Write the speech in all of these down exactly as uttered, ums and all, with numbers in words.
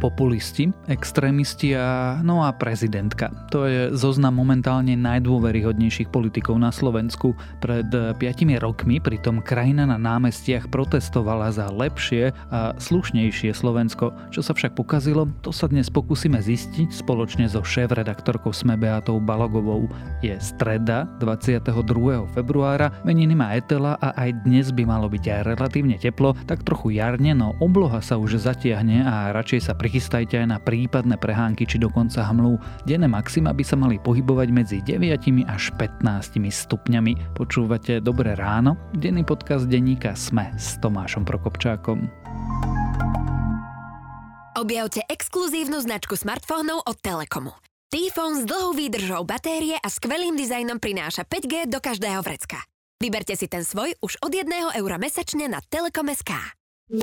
populisti, extrémisti a no a prezidentka. To je zoznam momentálne najdôveryhodnejších politikov na Slovensku. Pred piatimi rokmi pritom krajina na námestiach protestovala za lepšie a slušnejšie Slovensko. Čo sa však pokazilo, to sa dnes pokúsime zistiť spoločne so šéf-redaktorkou es em e Beátou Balogovou. Je streda dvadsiateho druhého februára, meniny má Etela a aj dnes by malo byť aj relatívne teplo, tak trochu jarne, no obloha sa už zatiahne a radšej sa prichystajte aj na prípadné prehánky či dokonca hmlu. Denné maxima by sa mali pohybovať medzi deviatimi až pätnástimi stupňami. Počúvate Dobré ráno, denný podcast denníka es em e s Tomášom Prokopčákom. Objavte exkluzívnu značku smartfónov od Telekomu. T-fón s dlhou výdržou batérie a skvelým dizajnom prináša päť gé do každého vrecka. Vyberte si ten svoj už od jedného eura mesačne na Telekom bodka es ká.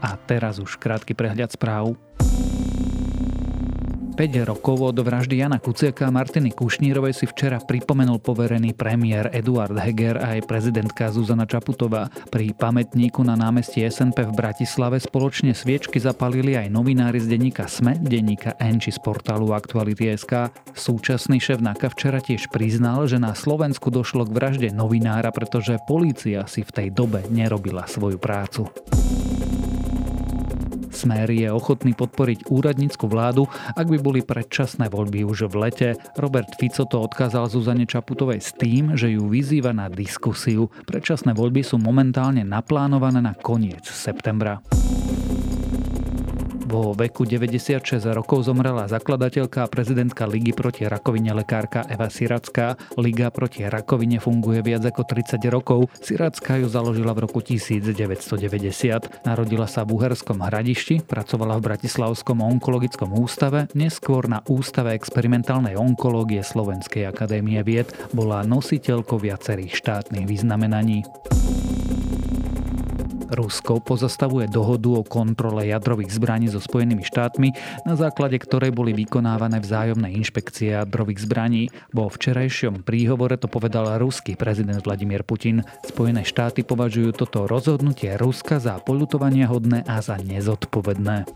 A teraz už krátky prehľad správ. päť rokov od vraždy Jana Kuciaka a Martiny Kušnírovej si včera pripomenul poverený premiér Eduard Heger a aj prezidentka Zuzana Čaputová. Pri pamätníku na námestí es en pé v Bratislave spoločne sviečky zapalili aj novinári z denníka es em e, denníka N či z portálu Aktuality.sk. Súčasný šéf Naka včera tiež priznal, že na Slovensku došlo k vražde novinára, pretože polícia si v tej dobe nerobila svoju prácu. Smer je ochotný podporiť úradnícku vládu, ak by boli predčasné voľby už v lete. Robert Fico to odkázal Zuzane Čaputovej s tým, že ju vyzýva na diskusiu. Predčasné voľby sú momentálne naplánované na koniec septembra. Vo veku deväťdesiatšesť rokov zomrela zakladateľka a prezidentka Ligy proti rakovine lekárka Eva Siracká. Liga proti rakovine funguje viac ako tridsať rokov. Siracká ju založila v roku devätnásťstodeväťdesiat. Narodila sa v Uherskom Hradišti, pracovala v Bratislavskom onkologickom ústave, neskôr na Ústave experimentálnej onkológie Slovenskej akadémie vied. Bola nositeľkou viacerých štátnych vyznamenaní. Rusko pozastavuje dohodu o kontrole jadrových zbraní so Spojenými štátmi, na základe ktorej boli vykonávané vzájomné inšpekcie jadrových zbraní. Vo včerajšom príhovore to povedal ruský prezident Vladimír Putin. Spojené štáty považujú toto rozhodnutie Ruska za poľutovaniahodné a za nezodpovedné.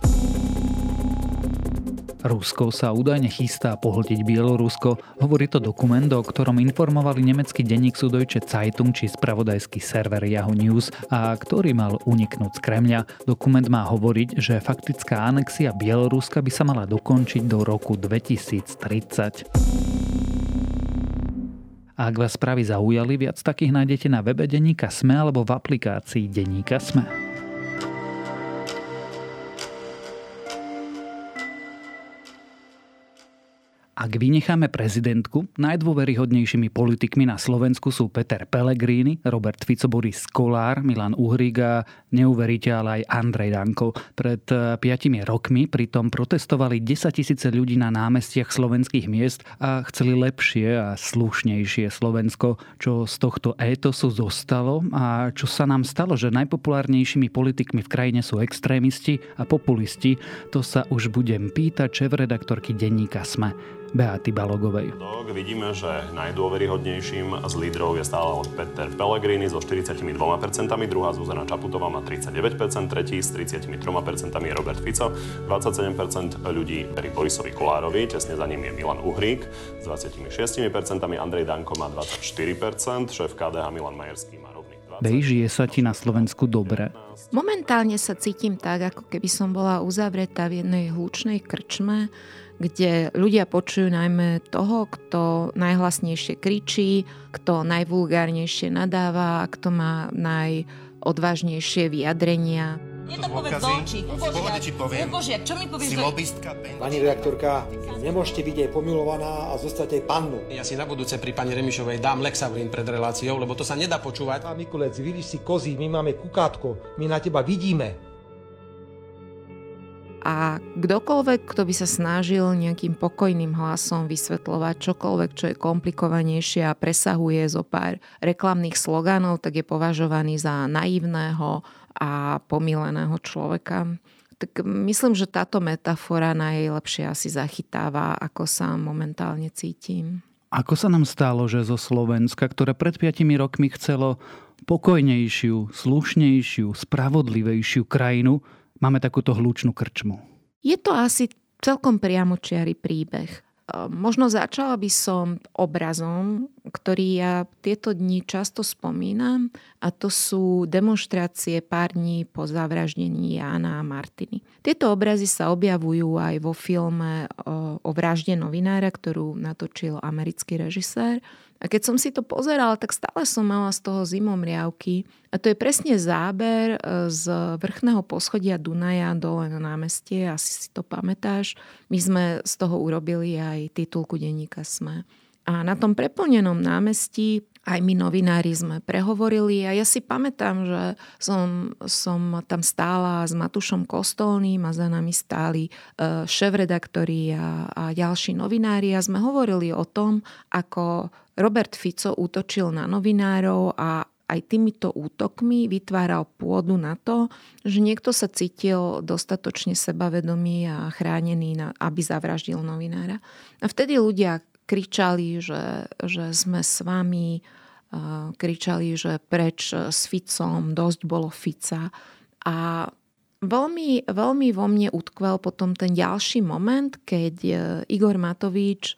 Rusko sa údajne chystá pohltiť Bielorusko. Hovorí to dokument, o ktorom informovali nemecký denník Süddeutsche Zeitung či spravodajský server Yahoo News a ktorý mal uniknúť z Kremľa. Dokument má hovoriť, že faktická anexia Bieloruska by sa mala dokončiť do roku dvetisíctridsať. A ak vás správy zaujali, viac takých nájdete na webe denníka es em e alebo v aplikácii denníka es em e. Ak vynecháme prezidentku, najdôveryhodnejšími politikmi na Slovensku sú Peter Pellegrini, Robert Fico, Boris Kollár, Milan Uhrík a neuveriteľ aj Andrej Danko. Pred piatimi rokmi pritom protestovali desaťtisíc ľudí na námestiach slovenských miest a chceli lepšie a slušnejšie Slovensko. Čo z tohto étosu zostalo a čo sa nám stalo, že najpopulárnejšími politikmi v krajine sú extrémisti a populisti, to sa už budem pýtať šéfredaktorky denníka es em e Beáty Balogovej. Vidíme, že najdôveryhodnejším z lídrov je stále Peter Pellegrini so štyridsaťdva percent, druhá Zuzana Čaputová má tridsaťdeväť percent, tretí s tridsaťtri percent je Robert Fico, dvadsaťsedem percent ľudí verí Borisovi Kollárovi, tesne za ním je Milan Uhrík s dvadsaťšesť percent, Andrej Danko má dvadsaťštyri percent, šéf ká dé há Milan Majerský má rovných dvadsať percent. Bej, žije sa ti na Slovensku dobre? Momentálne sa cítim tak, ako keby som bola uzavretá v jednej hlučnej krčme, kde ľudia počujú najmä toho, kto najhlasnejšie kričí, kto najvulgárnejšie nadáva, kto má najodvážnejšie vyjadrenia. Mne to povedz do očí. Ubožiak, čo mi povieš? Si lobistka. Pani redaktorka, nemôžete byť aj pomilovaná a zostať aj pannu. Ja si na budúce pri pani Remišovej dám Lexavrin pred reláciou, lebo to sa nedá počúvať. Pán Mikulec, vidíš si kozy, my máme kukátko, my na teba vidíme. A kdokoľvek, kto by sa snažil nejakým pokojným hlasom vysvetľovať čokoľvek, čo je komplikovanejšie a presahuje zo pár reklamných sloganov, tak je považovaný za naivného a pomíleného človeka. Tak myslím, že táto metafora najlepšie asi zachytáva, ako sa momentálne cítim. Ako sa nám stalo, že zo Slovenska, ktoré pred piatimi rokmi chcelo pokojnejšiu, slušnejšiu, spravodlivejšiu krajinu, máme takúto hlučnú krčmu? Je to asi celkom priamočiary príbeh. Možno začala by som obrazom, ktorý ja tieto dni často spomínam, a to sú demonštrácie pár dní po zavraždení Jána a Martiny. Tieto obrazy sa objavujú aj vo filme o vražde novinára, ktorú natočil americký režisér. A keď som si to pozerala, tak stále som mala z toho zimomriavky. A to je presne záber z vrchného poschodia Dunaja dole na námestie, asi si to pamätáš. My sme z toho urobili aj titulku denníka es em e. A na tom preplnenom námestí aj my novinári sme prehovorili a ja si pamätám, že som, som tam stála s Matúšom Kostolným a za nami stáli šéfredaktori a, a ďalší novinári a sme hovorili o tom, ako Robert Fico útočil na novinárov a aj týmito útokmi vytváral pôdu na to, že niekto sa cítil dostatočne sebavedomý a chránený, na, aby zavraždil novinára. A vtedy ľudia kričali, že, že sme s vami, kričali, že preč s Ficom, dosť bolo Fica. A veľmi, veľmi vo mne utkvel potom ten ďalší moment, keď Igor Matovič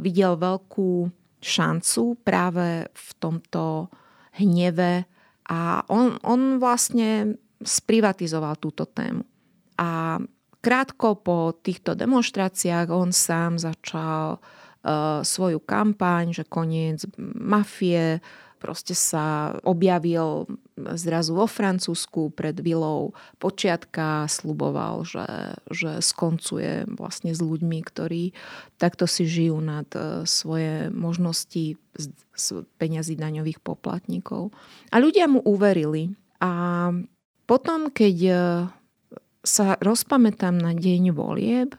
videl veľkú šancu práve v tomto hneve a on, on vlastne sprivatizoval túto tému. A krátko po týchto demonštráciách on sám začal svoju kampaň, že koniec mafie, proste sa objavil zrazu vo Francúzsku pred vilou Počiatka, sľuboval, že, že skoncuje vlastne s ľuďmi, ktorí takto si žijú nad svoje možnosti z, z peňazí daňových poplatníkov. A ľudia mu uverili. A potom, keď sa rozpamätám na deň volieb,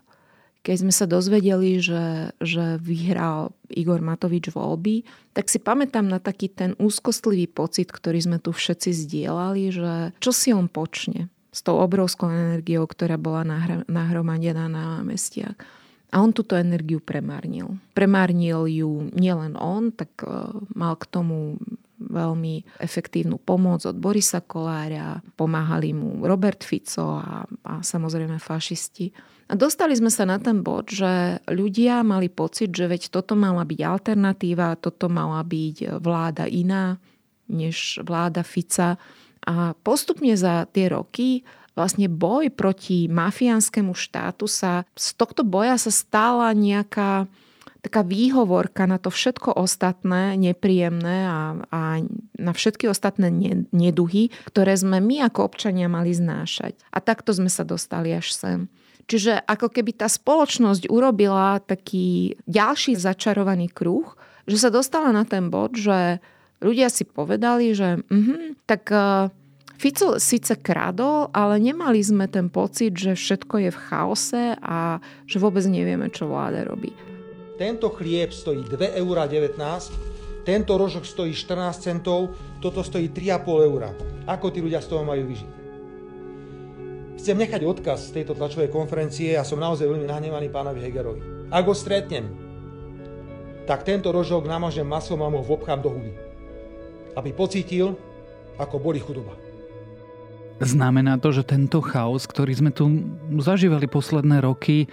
keď sme sa dozvedeli, že, že vyhral Igor Matovič voľby, tak si pamätám na taký ten úzkostlivý pocit, ktorý sme tu všetci zdieľali, že čo si on počne s tou obrovskou energiou, ktorá bola nahromadená na námestiach. A on túto energiu premárnil. Premárnil ju nielen on, tak mal k tomu veľmi efektívnu pomoc od Borisa Kollára, pomáhali mu Robert Fico a, a samozrejme fašisti. A dostali sme sa na ten bod, že ľudia mali pocit, že veď toto mala byť alternatíva, toto mala byť vláda iná než vláda Fica. A postupne za tie roky vlastne boj proti mafiánskému štátu sa, z tohto boja sa stala nejaká taká výhovorka na to všetko ostatné, nepríjemné a, a na všetky ostatné neduhy, ktoré sme my ako občania mali znášať. A takto sme sa dostali až sem. Čiže ako keby tá spoločnosť urobila taký ďalší začarovaný kruh, že sa dostala na ten bod, že ľudia si povedali, že mm-hmm, tak... Fico síce kradol, ale nemali sme ten pocit, že všetko je v chaose a že vôbec nevieme, čo vláda robí. Tento chlieb stojí dva eurá devätnásť, tento rožok stojí štrnásť centov, toto stojí tri a pol eura. Ako tí ľudia z toho majú vyžiť? Chcem nechať odkaz z tejto tlačovej konferencie a som naozaj veľmi nahnevaný pánovi Hegerovi. Ak ho stretnem, tak tento rožok namažem masom a ho vopchám do huby, aby pocítil, ako boli chudoba. Znamená to, že tento chaos, ktorý sme tu zažívali posledné roky,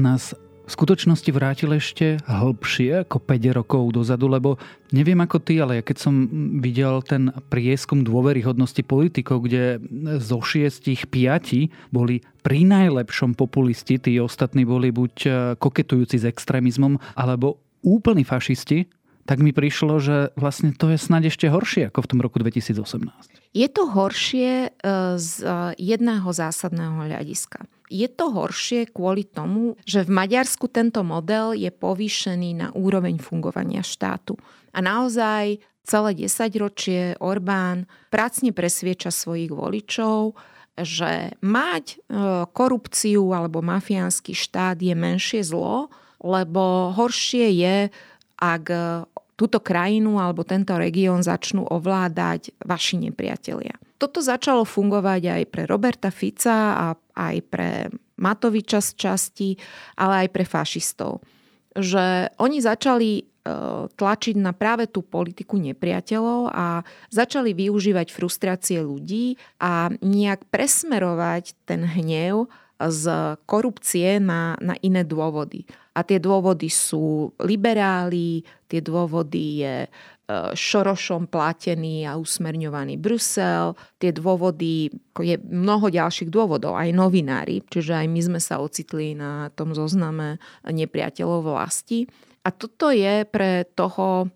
nás v skutočnosti vrátil ešte hlbšie ako päť rokov dozadu, lebo neviem ako ty, ale ja keď som videl ten prieskum dôveryhodnosti politikov, kde zo šiestich piati boli pri najlepšom populisti, tí ostatní boli buď koketujúci s extrémizmom, alebo úplní fašisti, tak mi prišlo, že vlastne to je snáď ešte horšie ako v tom roku dvetisícosemnásť. Je to horšie z jedného zásadného hľadiska. Je to horšie kvôli tomu, že v Maďarsku tento model je povýšený na úroveň fungovania štátu. A naozaj celé desaťročie Orbán pracne presvieča svojich voličov, že mať korupciu alebo mafiánsky štát je menšie zlo, lebo horšie je, ak túto krajinu alebo tento región začnú ovládať vaši nepriatelia. Toto začalo fungovať aj pre Roberta Fica a aj pre Matoviča z časti, ale aj pre fašistov. Že oni začali tlačiť na práve tú politiku nepriateľov a začali využívať frustrácie ľudí a nejak presmerovať ten hnev z korupcie na, na iné dôvody. A tie dôvody sú liberáli, tie dôvody je Šorošom platený a usmerňovaný Brusel, tie dôvody, je mnoho ďalších dôvodov, aj novinári, čiže aj my sme sa ocitli na tom zozname nepriateľov vlasti. A toto je pre toho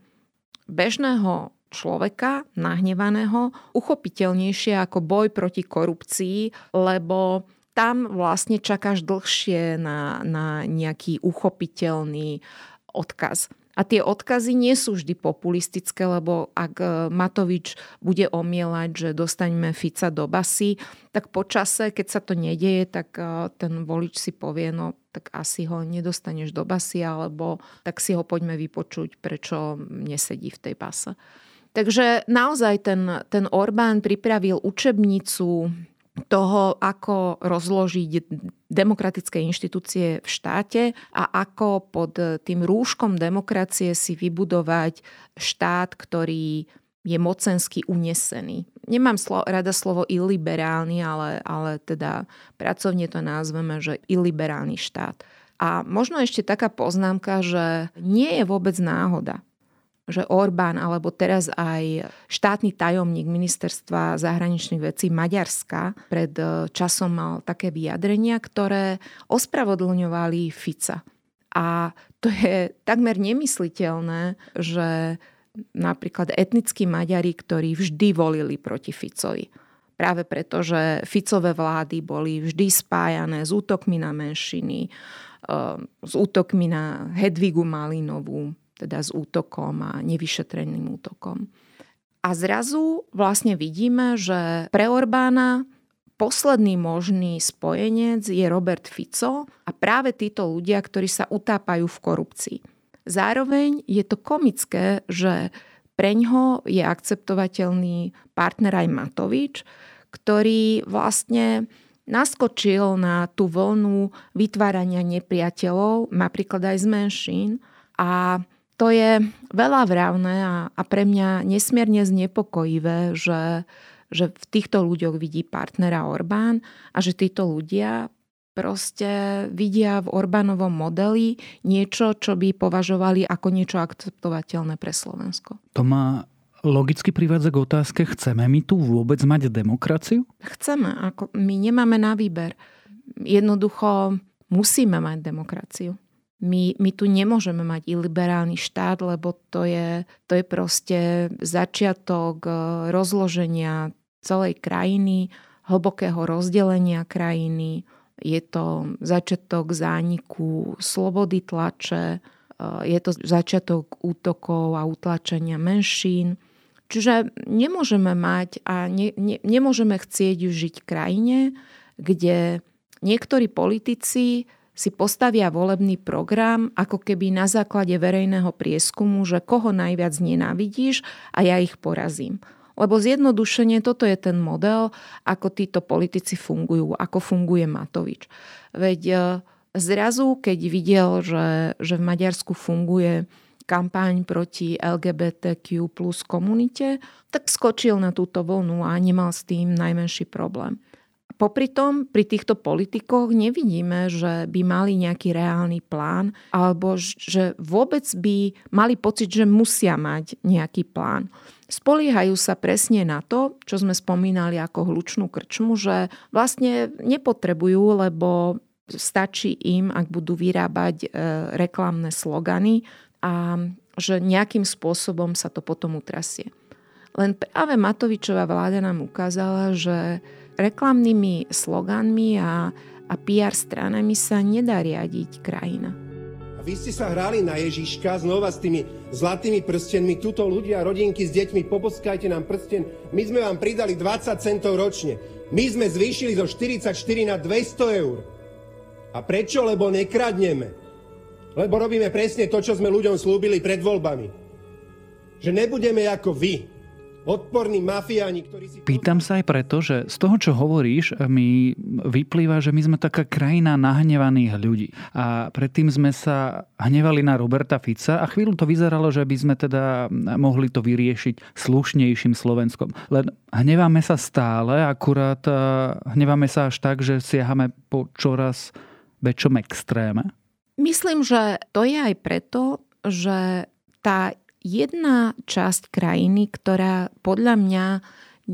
bežného človeka, nahnevaného, uchopiteľnejšie ako boj proti korupcii, lebo tam vlastne čakáš dlhšie na, na nejaký uchopiteľný odkaz. A tie odkazy nie sú vždy populistické, lebo ak Matovič bude omielať, že dostaňme Fica do basy, tak po čase, keď sa to nedieje, tak ten volič si povie, no tak asi ho nedostaneš do basy, alebo tak si ho poďme vypočuť, prečo nesedí v tej base. Takže naozaj ten, ten Orbán pripravil učebnicu toho, ako rozložiť demokratické inštitúcie v štáte a ako pod tým rúškom demokracie si vybudovať štát, ktorý je mocensky unesený. Nemám slo- rada slovo iliberálny, ale, ale teda pracovne to nazveme, že iliberálny štát. A možno ešte taká poznámka, že nie je vôbec náhoda, že Orbán alebo teraz aj štátny tajomník ministerstva zahraničných vecí Maďarska pred časom mal také vyjadrenia, ktoré ospravodlňovali Fica. A to je takmer nemysliteľné, že napríklad etnickí Maďari, ktorí vždy volili proti Ficovi. Práve preto, že Ficové vlády boli vždy spájané s útokmi na menšiny, s útokmi na Hedvigu Malinovú, teda s útokom a nevyšetreným útokom. A zrazu vlastne vidíme, že pre Orbána posledný možný spojenec je Robert Fico a práve títo ľudia, ktorí sa utápajú v korupcii. Zároveň je to komické, že preňho je akceptovateľný partner aj Matovič, ktorý vlastne naskočil na tú vlnu vytvárania nepriateľov, napríklad aj z menšín, a to je veľavravné a, a pre mňa nesmierne znepokojivé, že, že v týchto ľuďoch vidí partnera Orbán a že títo ľudia proste vidia v Orbánovom modeli niečo, čo by považovali ako niečo akceptovateľné pre Slovensko. To má logicky privádza k otázke, chceme my tu vôbec mať demokraciu? Chceme, ako my nemáme na výber. Jednoducho musíme mať demokraciu. My, my tu nemôžeme mať iliberálny štát, lebo to je, to je proste začiatok rozloženia celej krajiny, hlbokého rozdelenia krajiny. Je to začiatok zániku slobody tlače, je to začiatok útokov a utlačenia menšín. Čiže nemôžeme mať a ne, ne, nemôžeme chcieť žiť v krajine, kde niektorí politici si postavia volebný program ako keby na základe verejného prieskumu, že koho najviac nenávidíš a ja ich porazím. Lebo zjednodušene toto je ten model, ako títo politici fungujú, ako funguje Matovič. Veď zrazu, keď videl, že, že v Maďarsku funguje kampaň proti el gé bé té kvé plus komunite, tak skočil na túto vlnu a nemal s tým najmenší problém. Popri tom, pri týchto politikoch nevidíme, že by mali nejaký reálny plán alebo že vôbec by mali pocit, že musia mať nejaký plán. Spoliehajú sa presne na to, čo sme spomínali ako hlučnú krčmu, že vlastne nepotrebujú, lebo stačí im, ak budú vyrábať reklamné slogany a že nejakým spôsobom sa to potom utrasie. Len práve Matovičová vláda nám ukázala, že reklamnými sloganmi a, a pé er stranami sa nedá riadiť krajina. A vy ste sa hrali na Ježiška znova s tými zlatými prstenmi. Tuto ľudia, rodinky s deťmi, poboskajte nám prsten. My sme vám pridali dvadsať centov ročne. My sme zvýšili zo štyridsaťštyri na dvesto eur. A prečo? Lebo nekradneme. Lebo robíme presne to, čo sme ľuďom slúbili pred voľbami. Že nebudeme ako vy. odporní mafiáni, ktorí si... Pýtam sa aj preto, že z toho, čo hovoríš, mi vyplýva, že my sme taká krajina nahnevaných ľudí. A predtým sme sa hnevali na Roberta Fica a chvíľu to vyzeralo, že by sme teda mohli to vyriešiť slušnejším Slovenskom. Len hneváme sa stále, akurát hneváme sa až tak, že siahame po čoraz väčšom extréme. Myslím, že to je aj preto, že tá jedna časť krajiny, ktorá podľa mňa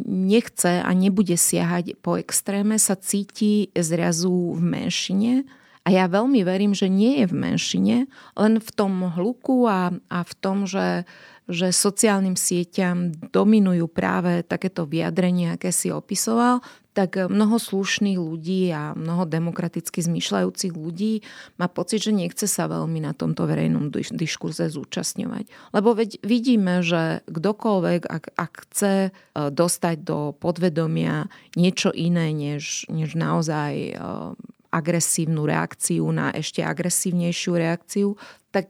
nechce a nebude siahať po extréme, sa cíti zrazu v menšine. A ja veľmi verím, že nie je v menšine, len v tom hluku a, a v tom, že, že sociálnym sieťam dominujú práve takéto vyjadrenia, aké si opisoval, tak mnoho slušných ľudí a mnoho demokraticky zmýšľajúcich ľudí má pocit, že nechce sa veľmi na tomto verejnom diskurze zúčastňovať. Lebo veď vidíme, že kdokoľvek, ak, ak chce dostať do podvedomia niečo iné, než, než naozaj agresívnu reakciu na ešte agresívnejšiu reakciu, tak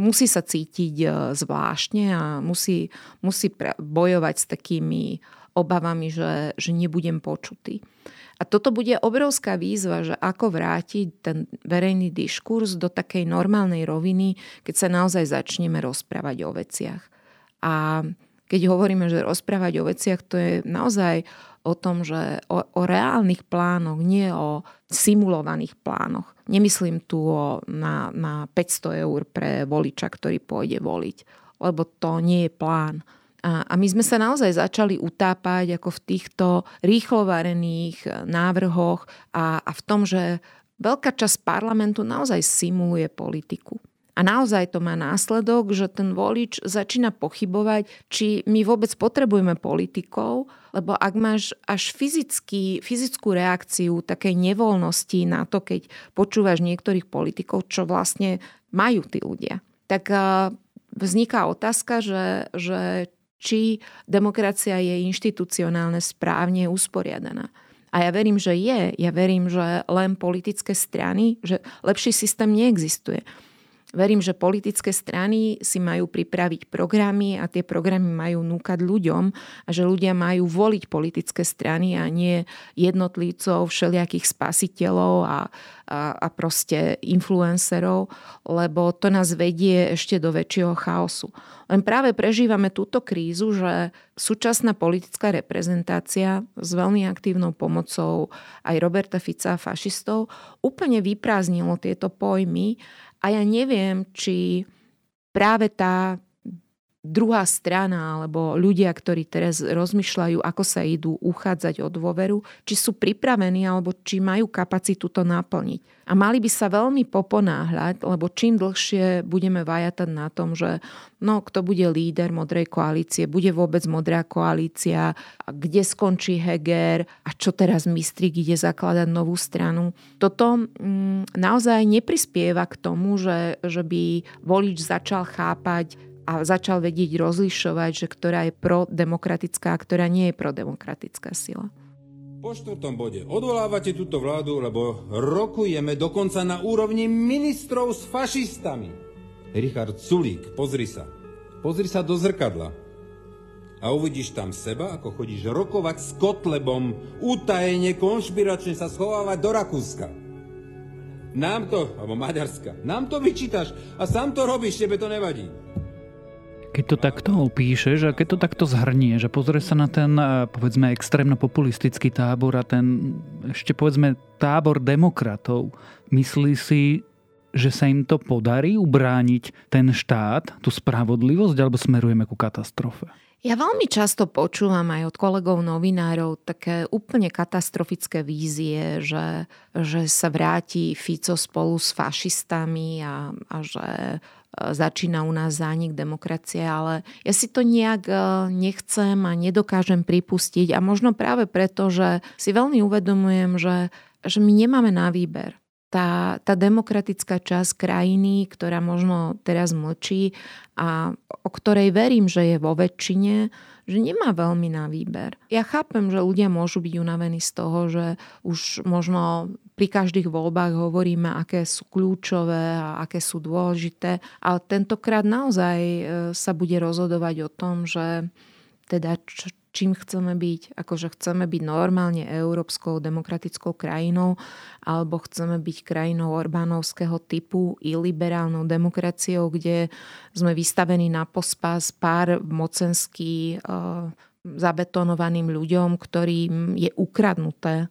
musí sa cítiť zvláštne a musí, musí bojovať s takými obavami, že, že nebudem počutý. A toto bude obrovská výzva, že ako vrátiť ten verejný diskurs do takej normálnej roviny, keď sa naozaj začneme rozprávať o veciach. A keď hovoríme, že rozprávať o veciach, to je naozaj o tom, že o, o reálnych plánoch, nie o simulovaných plánoch. Nemyslím tu o, na, na päťsto eur pre voliča, ktorý pôjde voliť, lebo to nie je plán. A my sme sa naozaj začali utápať ako v týchto rýchlo varených návrhoch a, a v tom, že veľká časť parlamentu naozaj simuluje politiku. A naozaj to má následok, že ten volič začína pochybovať, či my vôbec potrebujeme politikov, lebo ak máš až fyzický, fyzickú reakciu takej nevoľnosti na to, keď počúvaš niektorých politikov, čo vlastne majú tí ľudia, tak vzniká otázka, že, že či demokracia je inštitucionálne správne usporiadaná. A ja verím, že je. Ja verím, že len politické strany, že lepší systém neexistuje. Verím, že politické strany si majú pripraviť programy a tie programy majú núkať ľuďom a že ľudia majú voliť politické strany a nie jednotlivcov, všelijakých spasiteľov a, a, a proste influencerov, lebo to nás vedie ešte do väčšieho chaosu. Len práve prežívame túto krízu, že súčasná politická reprezentácia s veľmi aktívnou pomocou aj Roberta Fica a fašistov úplne vyprázdnilo tieto pojmy. A ja neviem, či práve tá druhá strana alebo ľudia, ktorí teraz rozmýšľajú, ako sa idú uchádzať o dôveru, či sú pripravení alebo či majú kapacitu to naplniť. A mali by sa veľmi poponáhľať, lebo čím dlhšie budeme vajatať na tom, že no, kto bude líder Modrej koalície, bude vôbec Modrá koalícia, a kde skončí Heger a čo teraz Mistrík ide zakladať novú stranu. Toto mm, naozaj neprispieva k tomu, že, že by volič začal chápať a začal vedieť rozlišovať, že ktorá je prodemokratická a ktorá nie je prodemokratická sila. Po štvrtom bode odvolávate túto vládu, lebo rokujeme dokonca na úrovni ministrov s fašistami. Richard Sulík, pozri sa. Pozri sa do zrkadla. A uvidíš tam seba, ako chodíš rokovať s Kotlebom, utajene, konšpiračne sa schovávať do Rakúska. Nám to, alebo Maďarska, nám to vyčítaš a sám to robíš, tebe to nevadí. Keď to takto opíšeš a keď to takto zhrnieš a pozrieš sa na ten, povedzme, extrémno-populistický tábor a ten, ešte povedzme, tábor demokratov, myslí si, že sa im to podarí ubrániť ten štát, tú spravodlivosť, alebo smerujeme ku katastrofe? Ja veľmi často počúvam aj od kolegov novinárov také úplne katastrofické vízie, že, že sa vráti Fico spolu s fašistami a, a že začína u nás zánik demokracie, ale ja si to nejak nechcem a nedokážem pripustiť a možno práve preto, že si veľmi uvedomujem, že, že my nemáme na výber. Tá, tá demokratická časť krajiny, ktorá možno teraz mlčí a o ktorej verím, že je vo väčšine, že nemá veľmi na výber. Ja chápem, že ľudia môžu byť unavení z toho, že už možno pri každých voľbách hovoríme, aké sú kľúčové a aké sú dôležité, ale tentokrát naozaj sa bude rozhodovať o tom, že teda č- čím chceme byť, akože chceme byť normálne európskou demokratickou krajinou, alebo chceme byť krajinou orbánovského typu i liberálnou demokraciou, kde sme vystavení na pospas pár mocenský e, zabetonovaným ľuďom, ktorým je ukradnuté,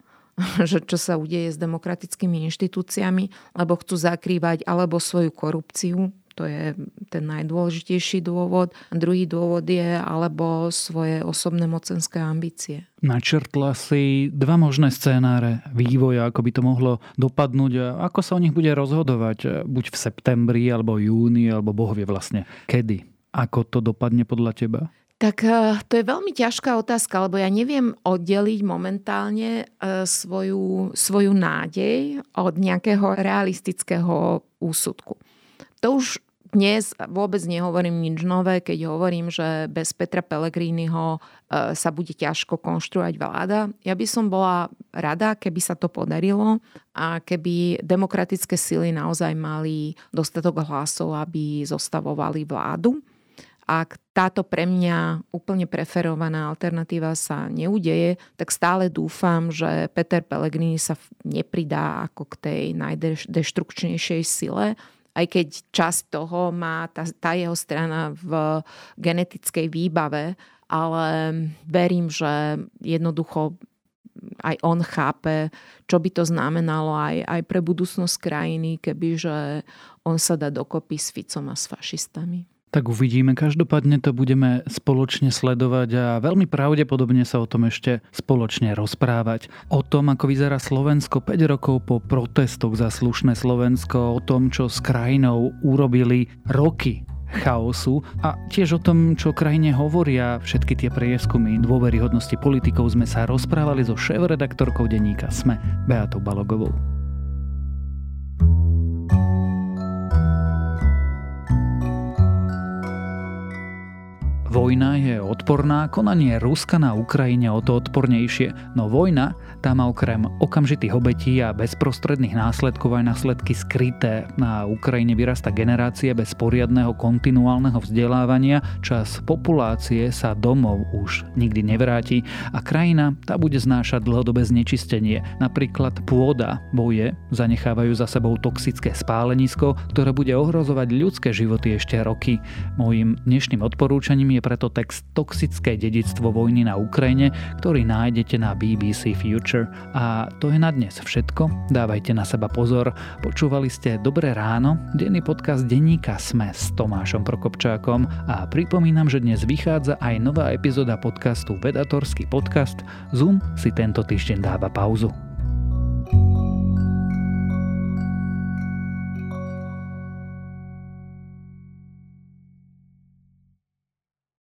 že čo sa udeje s demokratickými inštitúciami, lebo chcú zakrývať alebo svoju korupciu, to je ten najdôležitejší dôvod. Druhý dôvod je alebo svoje osobné mocenské ambície. Načrtla si dva možné scenáre vývoja, ako by to mohlo dopadnúť a ako sa o nich bude rozhodovať, buď v septembri, alebo júni, alebo boh vie vlastne kedy. Ako to dopadne podľa teba? Tak to je veľmi ťažká otázka, lebo ja neviem oddeliť momentálne svoju, svoju nádej od nejakého realistického úsudku. To už dnes vôbec nehovorím nič nové, keď hovorím, že bez Petra Pellegriniho sa bude ťažko konštruovať vláda. Ja by som bola rada, keby sa to podarilo a keby demokratické sily naozaj mali dostatok hlasov, aby zostavovali vládu. Ak táto pre mňa úplne preferovaná alternatíva sa neudeje, tak stále dúfam, že Peter Pellegrini sa nepridá ako k tej najdeštrukčnejšej sile, aj keď časť toho má tá, tá jeho strana v genetickej výbave, ale verím, že jednoducho aj on chápe, čo by to znamenalo aj, aj pre budúcnosť krajiny, kebyže on sa dá dokopy s Ficom a s fašistami. Tak uvidíme. Každopádne to budeme spoločne sledovať a veľmi pravdepodobne sa o tom ešte spoločne rozprávať. O tom, ako vyzerá Slovensko päť rokov po protestoch za slušné Slovensko, o tom, čo s krajinou urobili roky chaosu a tiež o tom, čo krajine hovoria všetky tie prieskumy dôveryhodnosti politikov, sme sa rozprávali so šéfredaktorkou denníka es em e Beátou Balogovou. Vojna je odporná, konanie Ruska na Ukrajine o to odpornejšie, no vojna tá má okrem okamžitých obetí a bezprostredných následkov aj následky skryté. Na Ukrajine vyrasta generácie bez poriadného kontinuálneho vzdelávania, čas populácie sa domov už nikdy nevráti a krajina tá bude znášať dlhodobé znečistenie. Napríklad pôda, boje zanechávajú za sebou toxické spálenisko, ktoré bude ohrozovať ľudské životy ešte roky. Mojím dnešným odporúčaním je je preto text Toxické dedičstvo vojny na Ukrajine, ktorý nájdete na bé bé cé Future. A to je na dnes všetko. Dávajte na seba pozor. Počúvali ste Dobré ráno, denný podcast denníka es em e s Tomášom Prokopčákom a pripomínam, že dnes vychádza aj nová epizóda podcastu Vedatorský podcast. Zoom si tento týždeň dáva pauzu.